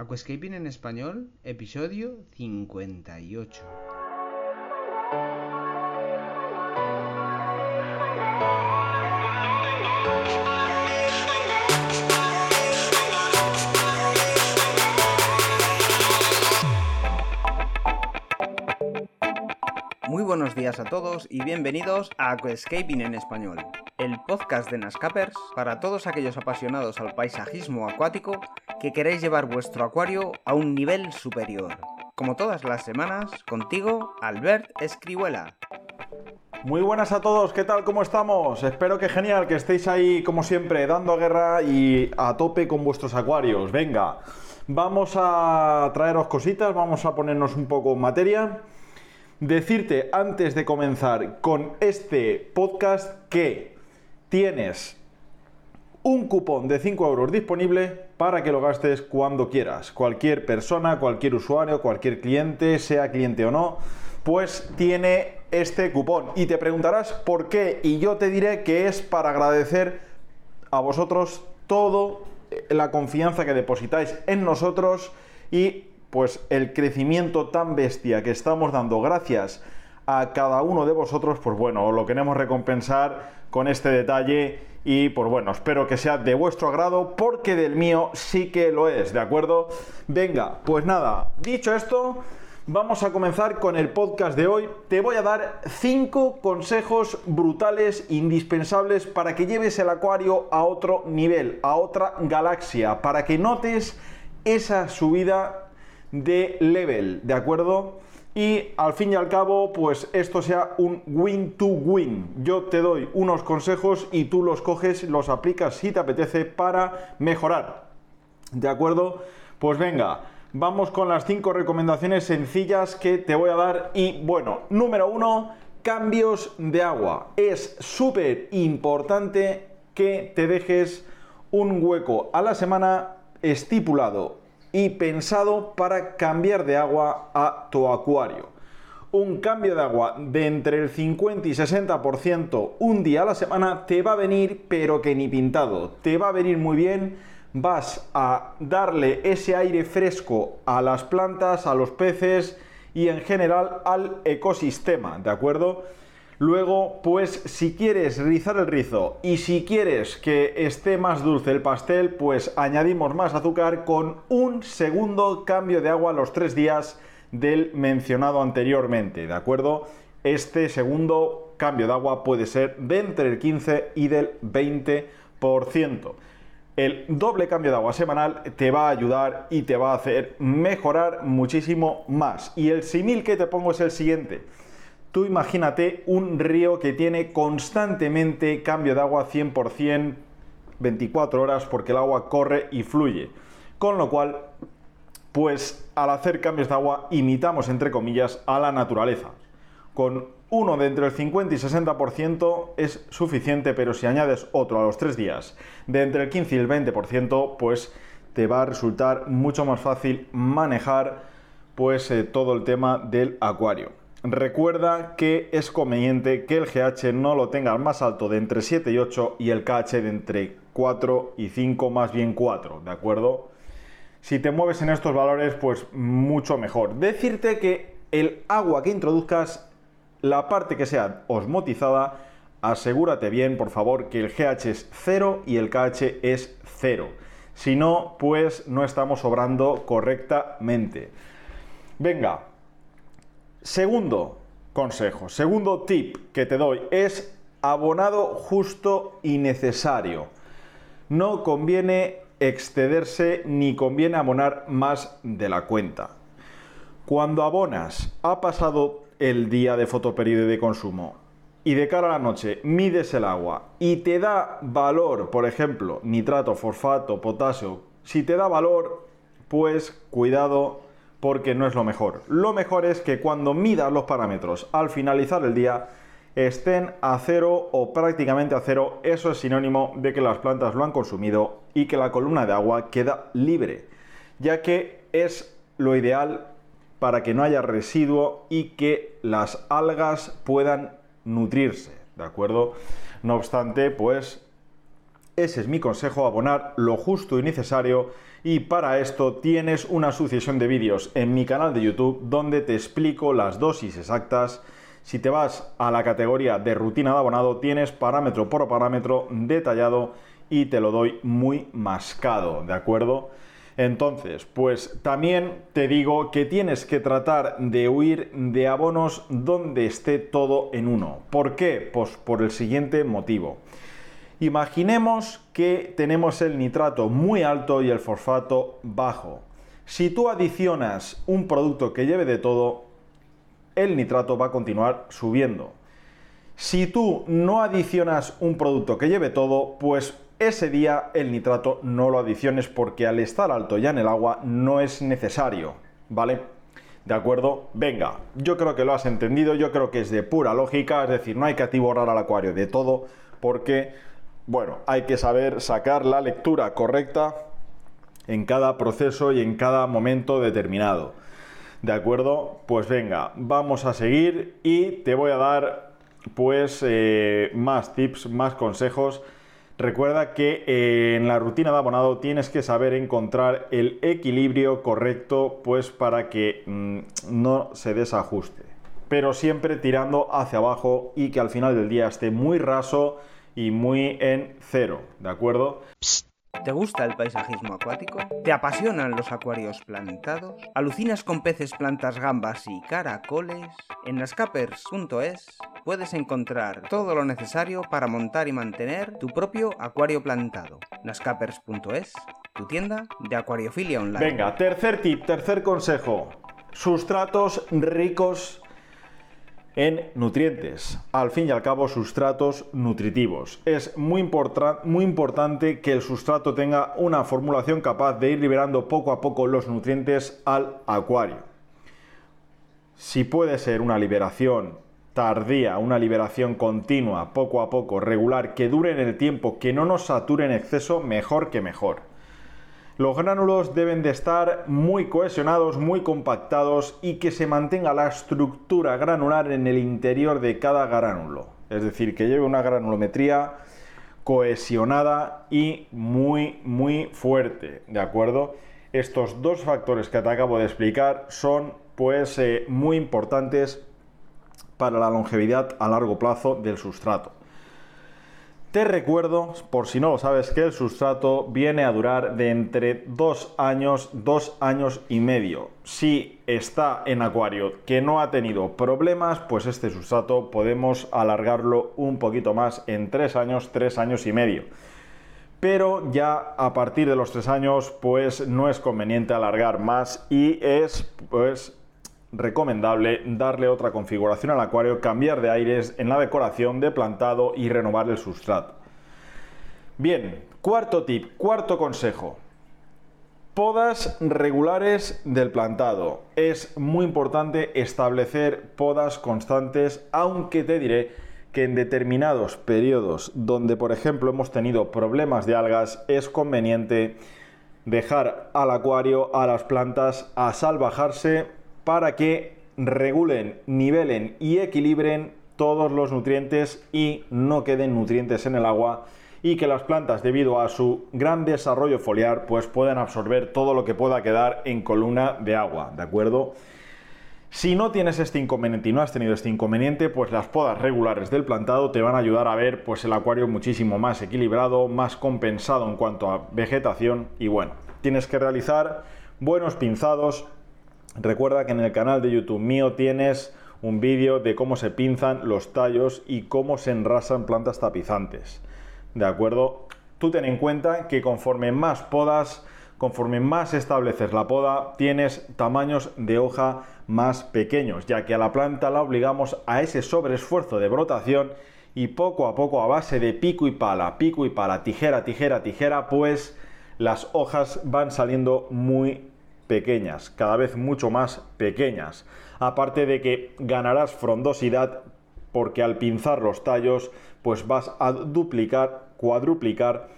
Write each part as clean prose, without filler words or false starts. Aquascaping en Español, episodio 58. Muy buenos días a todos y bienvenidos a Aquascaping en Español, el podcast de Nascapers para todos aquellos apasionados al paisajismo acuático que queréis llevar vuestro acuario a un nivel superior. Como todas las semanas, contigo, Albert Escrihuela. Muy buenas a todos, ¿qué tal? ¿Cómo estamos? Espero que genial, que estéis ahí como siempre dando guerra y a tope con vuestros acuarios. Venga, vamos a traeros cositas, vamos a ponernos un poco en materia. Decirte antes de comenzar con este podcast que tienes un cupón de 5 euros disponible para que lo gastes cuando quieras. Cualquier persona, cualquier usuario, cualquier cliente, sea cliente o no, pues tiene este cupón. Y te preguntarás por qué, y yo te diré que es para agradecer a vosotros toda la confianza que depositáis en nosotros y pues el crecimiento tan bestia que estamos dando gracias a cada uno de vosotros, pues bueno, os lo queremos recompensar con este detalle y pues bueno, espero que sea de vuestro agrado porque del mío sí que lo es, ¿de acuerdo? Venga, pues nada, dicho esto, vamos a comenzar con el podcast de hoy. Te voy a dar 5 consejos brutales, indispensables para que lleves el acuario a otro nivel, a otra galaxia, para que notes esa subida de level, ¿de acuerdo? Y al fin y al cabo, pues esto sea un win-to-win. Yo te doy unos consejos y tú los coges, los aplicas si te apetece para mejorar. ¿De acuerdo? Pues venga, vamos con las 5 recomendaciones sencillas que te voy a dar. Y bueno, número 1, cambios de agua. Es súper importante que te dejes un hueco a la semana estipulado y pensado para cambiar de agua a tu acuario. Un cambio de agua de entre el 50 y 60% un día a la semana te va a venir, pero que ni pintado, te va a venir muy bien. Vas a darle ese aire fresco a las plantas, a los peces y en general al ecosistema, ¿de acuerdo? Luego, pues si quieres rizar el rizo y si quieres que esté más dulce el pastel, pues añadimos más azúcar con un segundo cambio de agua a los 3 días del mencionado anteriormente, ¿de acuerdo? Este segundo cambio de agua puede ser de entre el 15 y del 20%. El doble cambio de agua semanal te va a ayudar y te va a hacer mejorar muchísimo más. Y el símil que te pongo es el siguiente. Tú imagínate un río que tiene constantemente cambio de agua 100%, 24 horas, porque el agua corre y fluye. Con lo cual, pues al hacer cambios de agua imitamos, entre comillas, a la naturaleza. Con uno de entre el 50 y 60% es suficiente, pero si añades otro a los 3 días de entre el 15 y el 20%, pues te va a resultar mucho más fácil manejar pues todo el tema del acuario. Recuerda que es conveniente que el GH no lo tengas más alto de entre 7 y 8 y el KH de entre 4 y 5, más bien 4, ¿de acuerdo? Si te mueves en estos valores, pues mucho mejor. Decirte que el agua que introduzcas, la parte que sea osmotizada, asegúrate bien, por favor, que el GH es 0 y el KH es 0. Si no, pues no estamos obrando correctamente. Venga. Segundo consejo, segundo tip que te doy es abonado justo y necesario. No conviene excederse ni conviene abonar más de la cuenta. Cuando abonas, ha pasado el día de fotoperiodo de consumo y de cara a la noche mides el agua y te da valor, por ejemplo, nitrato, fosfato, potasio, si te da valor, pues cuidado, porque no es lo mejor. Lo mejor es que cuando midas los parámetros al finalizar el día estén a cero o prácticamente a cero. Eso es sinónimo de que las plantas lo han consumido y que la columna de agua queda libre, ya que es lo ideal para que no haya residuo y que las algas puedan nutrirse, ¿de acuerdo? No obstante, pues ese es mi consejo, abonar lo justo y necesario y para esto tienes una sucesión de vídeos en mi canal de YouTube donde te explico las dosis exactas. Si te vas a la categoría de rutina de abonado, tienes parámetro por parámetro detallado y te lo doy muy mascado, ¿de acuerdo? Entonces, pues también te digo que tienes que tratar de huir de abonos donde esté todo en uno. ¿Por qué? Pues por el siguiente motivo. Imaginemos que tenemos el nitrato muy alto y el fosfato bajo. Si tú adicionas un producto que lleve de todo, el nitrato va a continuar subiendo. Si tú no adicionas un producto que lleve todo, pues ese día el nitrato no lo adiciones porque al estar alto ya en el agua no es necesario, ¿vale? ¿De acuerdo? Venga, yo creo que lo has entendido, yo creo que es de pura lógica, es decir, no hay que atiborrar al acuario de todo porque, bueno, hay que saber sacar la lectura correcta en cada proceso y en cada momento determinado. ¿De acuerdo? Pues venga, vamos a seguir y te voy a dar, pues, más tips, más consejos. Recuerda que en la rutina de abonado tienes que saber encontrar el equilibrio correcto, pues para que no se desajuste. Pero siempre tirando hacia abajo y que al final del día esté muy raso y muy en cero, ¿de acuerdo? Psst. ¿Te gusta el paisajismo acuático? ¿Te apasionan los acuarios plantados? ¿Alucinas con peces, plantas, gambas y caracoles? En nascapers.es puedes encontrar todo lo necesario para montar y mantener tu propio acuario plantado. Nascapers.es, tu tienda de acuariofilia online. Venga, tercer tip, tercer consejo. Sustratos ricos en nutrientes, al fin y al cabo sustratos nutritivos. Es muy importante que el sustrato tenga una formulación capaz de ir liberando poco a poco los nutrientes al acuario. Si puede ser una liberación tardía, una liberación continua, poco a poco, regular, que dure en el tiempo, que no nos sature en exceso, mejor que mejor. Los gránulos deben de estar muy cohesionados, muy compactados y que se mantenga la estructura granular en el interior de cada gránulo. Es decir, que lleve una granulometría cohesionada y muy fuerte, ¿de acuerdo? Estos dos factores que te acabo de explicar son, pues, muy importantes para la longevidad a largo plazo del sustrato. Te recuerdo, por si no lo sabes, que el sustrato viene a durar de entre 2 años, 2 años y medio. Si está en acuario que no ha tenido problemas, pues este sustrato podemos alargarlo un poquito más en 3 años, 3 años y medio. Pero ya a partir de los 3 años, pues no es conveniente alargar más y es, pues, recomendable darle otra configuración al acuario, cambiar de aires en la decoración de plantado y renovar el sustrato. Bien, cuarto tip, cuarto consejo. Podas regulares del plantado. Es muy importante establecer podas constantes, aunque te diré que en determinados periodos donde, por ejemplo, hemos tenido problemas de algas, es conveniente dejar al acuario, a las plantas, a salvajarse para que regulen, nivelen y equilibren todos los nutrientes y no queden nutrientes en el agua y que las plantas, debido a su gran desarrollo foliar, pues puedan absorber todo lo que pueda quedar en columna de agua, ¿de acuerdo? Si no tienes este inconveniente y no has tenido este inconveniente, pues las podas regulares del plantado te van a ayudar a ver, pues, el acuario muchísimo más equilibrado, más compensado en cuanto a vegetación. Y bueno, tienes que realizar buenos pinzados. Recuerda que en el canal de YouTube mío tienes un vídeo de cómo se pinzan los tallos y cómo se enrasan plantas tapizantes, ¿de acuerdo? Tú ten en cuenta que conforme más podas, conforme más estableces la poda, tienes tamaños de hoja más pequeños, ya que a la planta la obligamos a ese sobreesfuerzo de brotación y poco a poco, a base de pico y pala, tijera, tijera, tijera, pues las hojas van saliendo muy pequeñas, cada vez mucho más pequeñas. Aparte de que ganarás frondosidad porque al pinzar los tallos, pues vas a duplicar, cuadruplicar,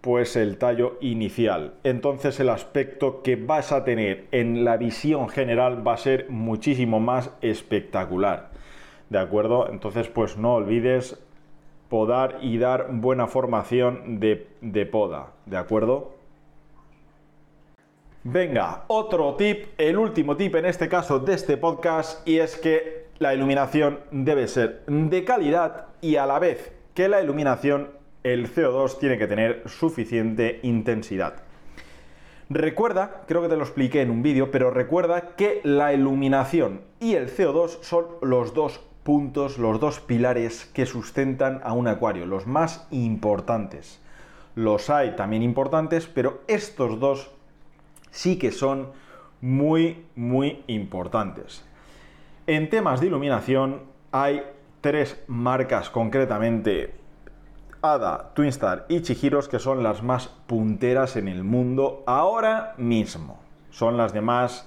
pues el tallo inicial. Entonces el aspecto que vas a tener en la visión general va a ser muchísimo más espectacular, ¿de acuerdo? Entonces, pues no olvides podar y dar buena formación de poda, ¿de acuerdo? Venga, otro tip, el último tip en este caso de este podcast, y es que la iluminación debe ser de calidad, y a la vez que la iluminación, el CO2 tiene que tener suficiente intensidad. Recuerda, creo que te lo expliqué en un vídeo, pero recuerda que la iluminación y el CO2 son los dos puntos, los dos pilares que sustentan a un acuario, los más importantes. Los hay también importantes, pero estos dos sí que son muy, muy importantes. En temas de iluminación hay tres marcas concretamente, Ada, Twinstar y Chihiros, que son las más punteras en el mundo ahora mismo. Son las de más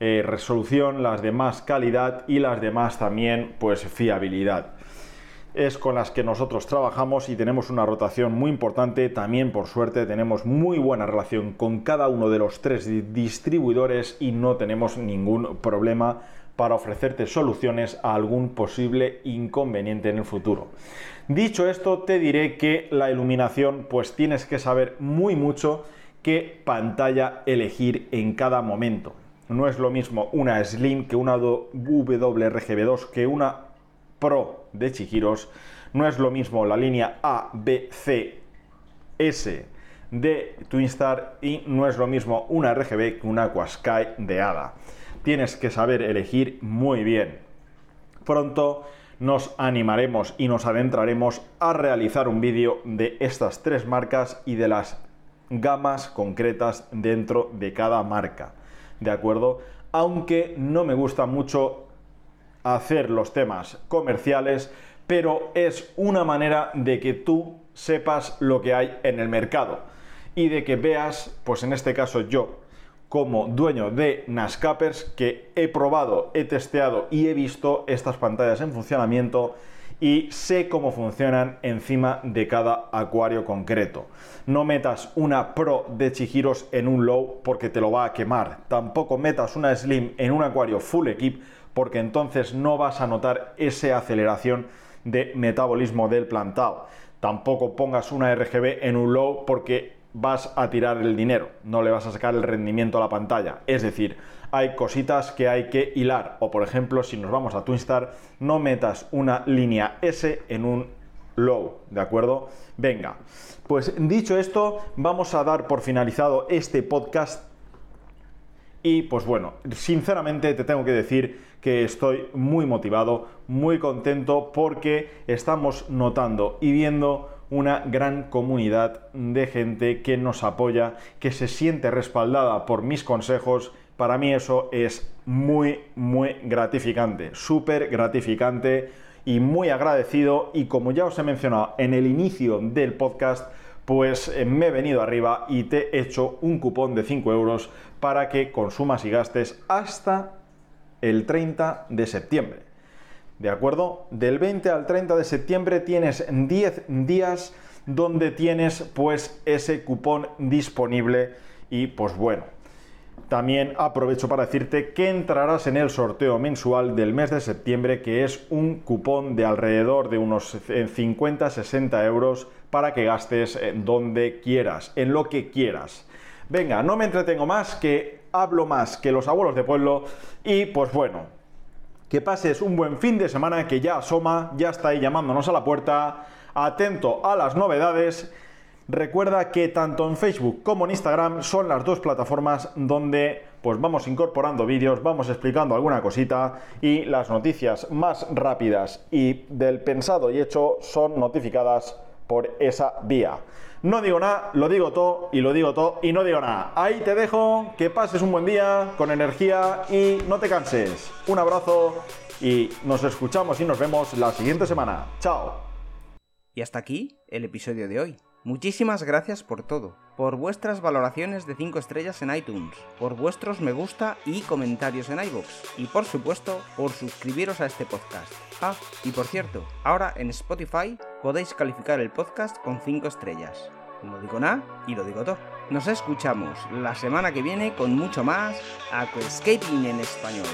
resolución, las de más calidad y las de más también pues fiabilidad. Es con las que nosotros trabajamos y tenemos una rotación muy importante. También, por suerte, tenemos muy buena relación con cada uno de los tres distribuidores y no tenemos ningún problema para ofrecerte soluciones a algún posible inconveniente en el futuro. Dicho esto, te diré que la iluminación, pues tienes que saber muy mucho qué pantalla elegir en cada momento. No es lo mismo una Slim que una WRGB2 que una Pro de Chihiros, no es lo mismo la línea A, B, C, S de Twinstar y no es lo mismo una RGB que una Quascai de Ada. Tienes que saber elegir muy bien. Pronto nos animaremos y nos adentraremos a realizar un vídeo de estas tres marcas y de las gamas concretas dentro de cada marca, ¿de acuerdo? Aunque no me gusta mucho hacer los temas comerciales, pero es una manera de que tú sepas lo que hay en el mercado y de que veas, pues en este caso yo, como dueño de Nascapers, que he probado, he testeado y he visto estas pantallas en funcionamiento y sé cómo funcionan encima de cada acuario concreto. No metas una Pro de Chihiros en un low porque te lo va a quemar. Tampoco metas una Slim en un acuario full equip porque entonces no vas a notar esa aceleración de metabolismo del plantado. Tampoco pongas una RGB en un low porque vas a tirar el dinero, no le vas a sacar el rendimiento a la pantalla. Es decir, hay cositas que hay que hilar. O por ejemplo, si nos vamos a Twinstar, no metas una línea S en un low, ¿de acuerdo? Venga, pues dicho esto, vamos a dar por finalizado este podcast. Y pues bueno, sinceramente te tengo que decir que estoy muy motivado, muy contento porque estamos notando y viendo una gran comunidad de gente que nos apoya, que se siente respaldada por mis consejos. Para mí eso es muy, muy gratificante, súper gratificante y muy agradecido. Y como ya os he mencionado en el inicio del podcast, pues me he venido arriba y te he hecho un cupón de 5€ para que consumas y gastes hasta el 30 de septiembre. ¿De acuerdo? Del 20 al 30 de septiembre tienes 10 días donde tienes pues ese cupón disponible y pues bueno. También aprovecho para decirte que entrarás en el sorteo mensual del mes de septiembre, que es un cupón de alrededor de unos 50-60€ para que gastes donde quieras, en lo que quieras. Venga, no me entretengo más, que hablo más que los abuelos de pueblo y pues bueno, que pases un buen fin de semana que ya asoma, ya está ahí llamándonos a la puerta, atento a las novedades. Recuerda que tanto en Facebook como en Instagram son las dos plataformas donde pues vamos incorporando vídeos, vamos explicando alguna cosita y las noticias más rápidas y del pensado y hecho son notificadas por esa vía. No digo nada, lo digo todo y lo digo todo y no digo nada. Ahí te dejo, que pases un buen día con energía y no te canses. Un abrazo y nos escuchamos y nos vemos la siguiente semana. ¡Chao! Y hasta aquí el episodio de hoy. Muchísimas gracias por todo, por vuestras valoraciones de 5 estrellas en iTunes, por vuestros me gusta y comentarios en iVoox, y por supuesto, por suscribiros a este podcast. Ah, y por cierto, ahora en Spotify podéis calificar el podcast con 5 estrellas. No digo nada y lo digo todo. Nos escuchamos la semana que viene con mucho más aquascaping en español.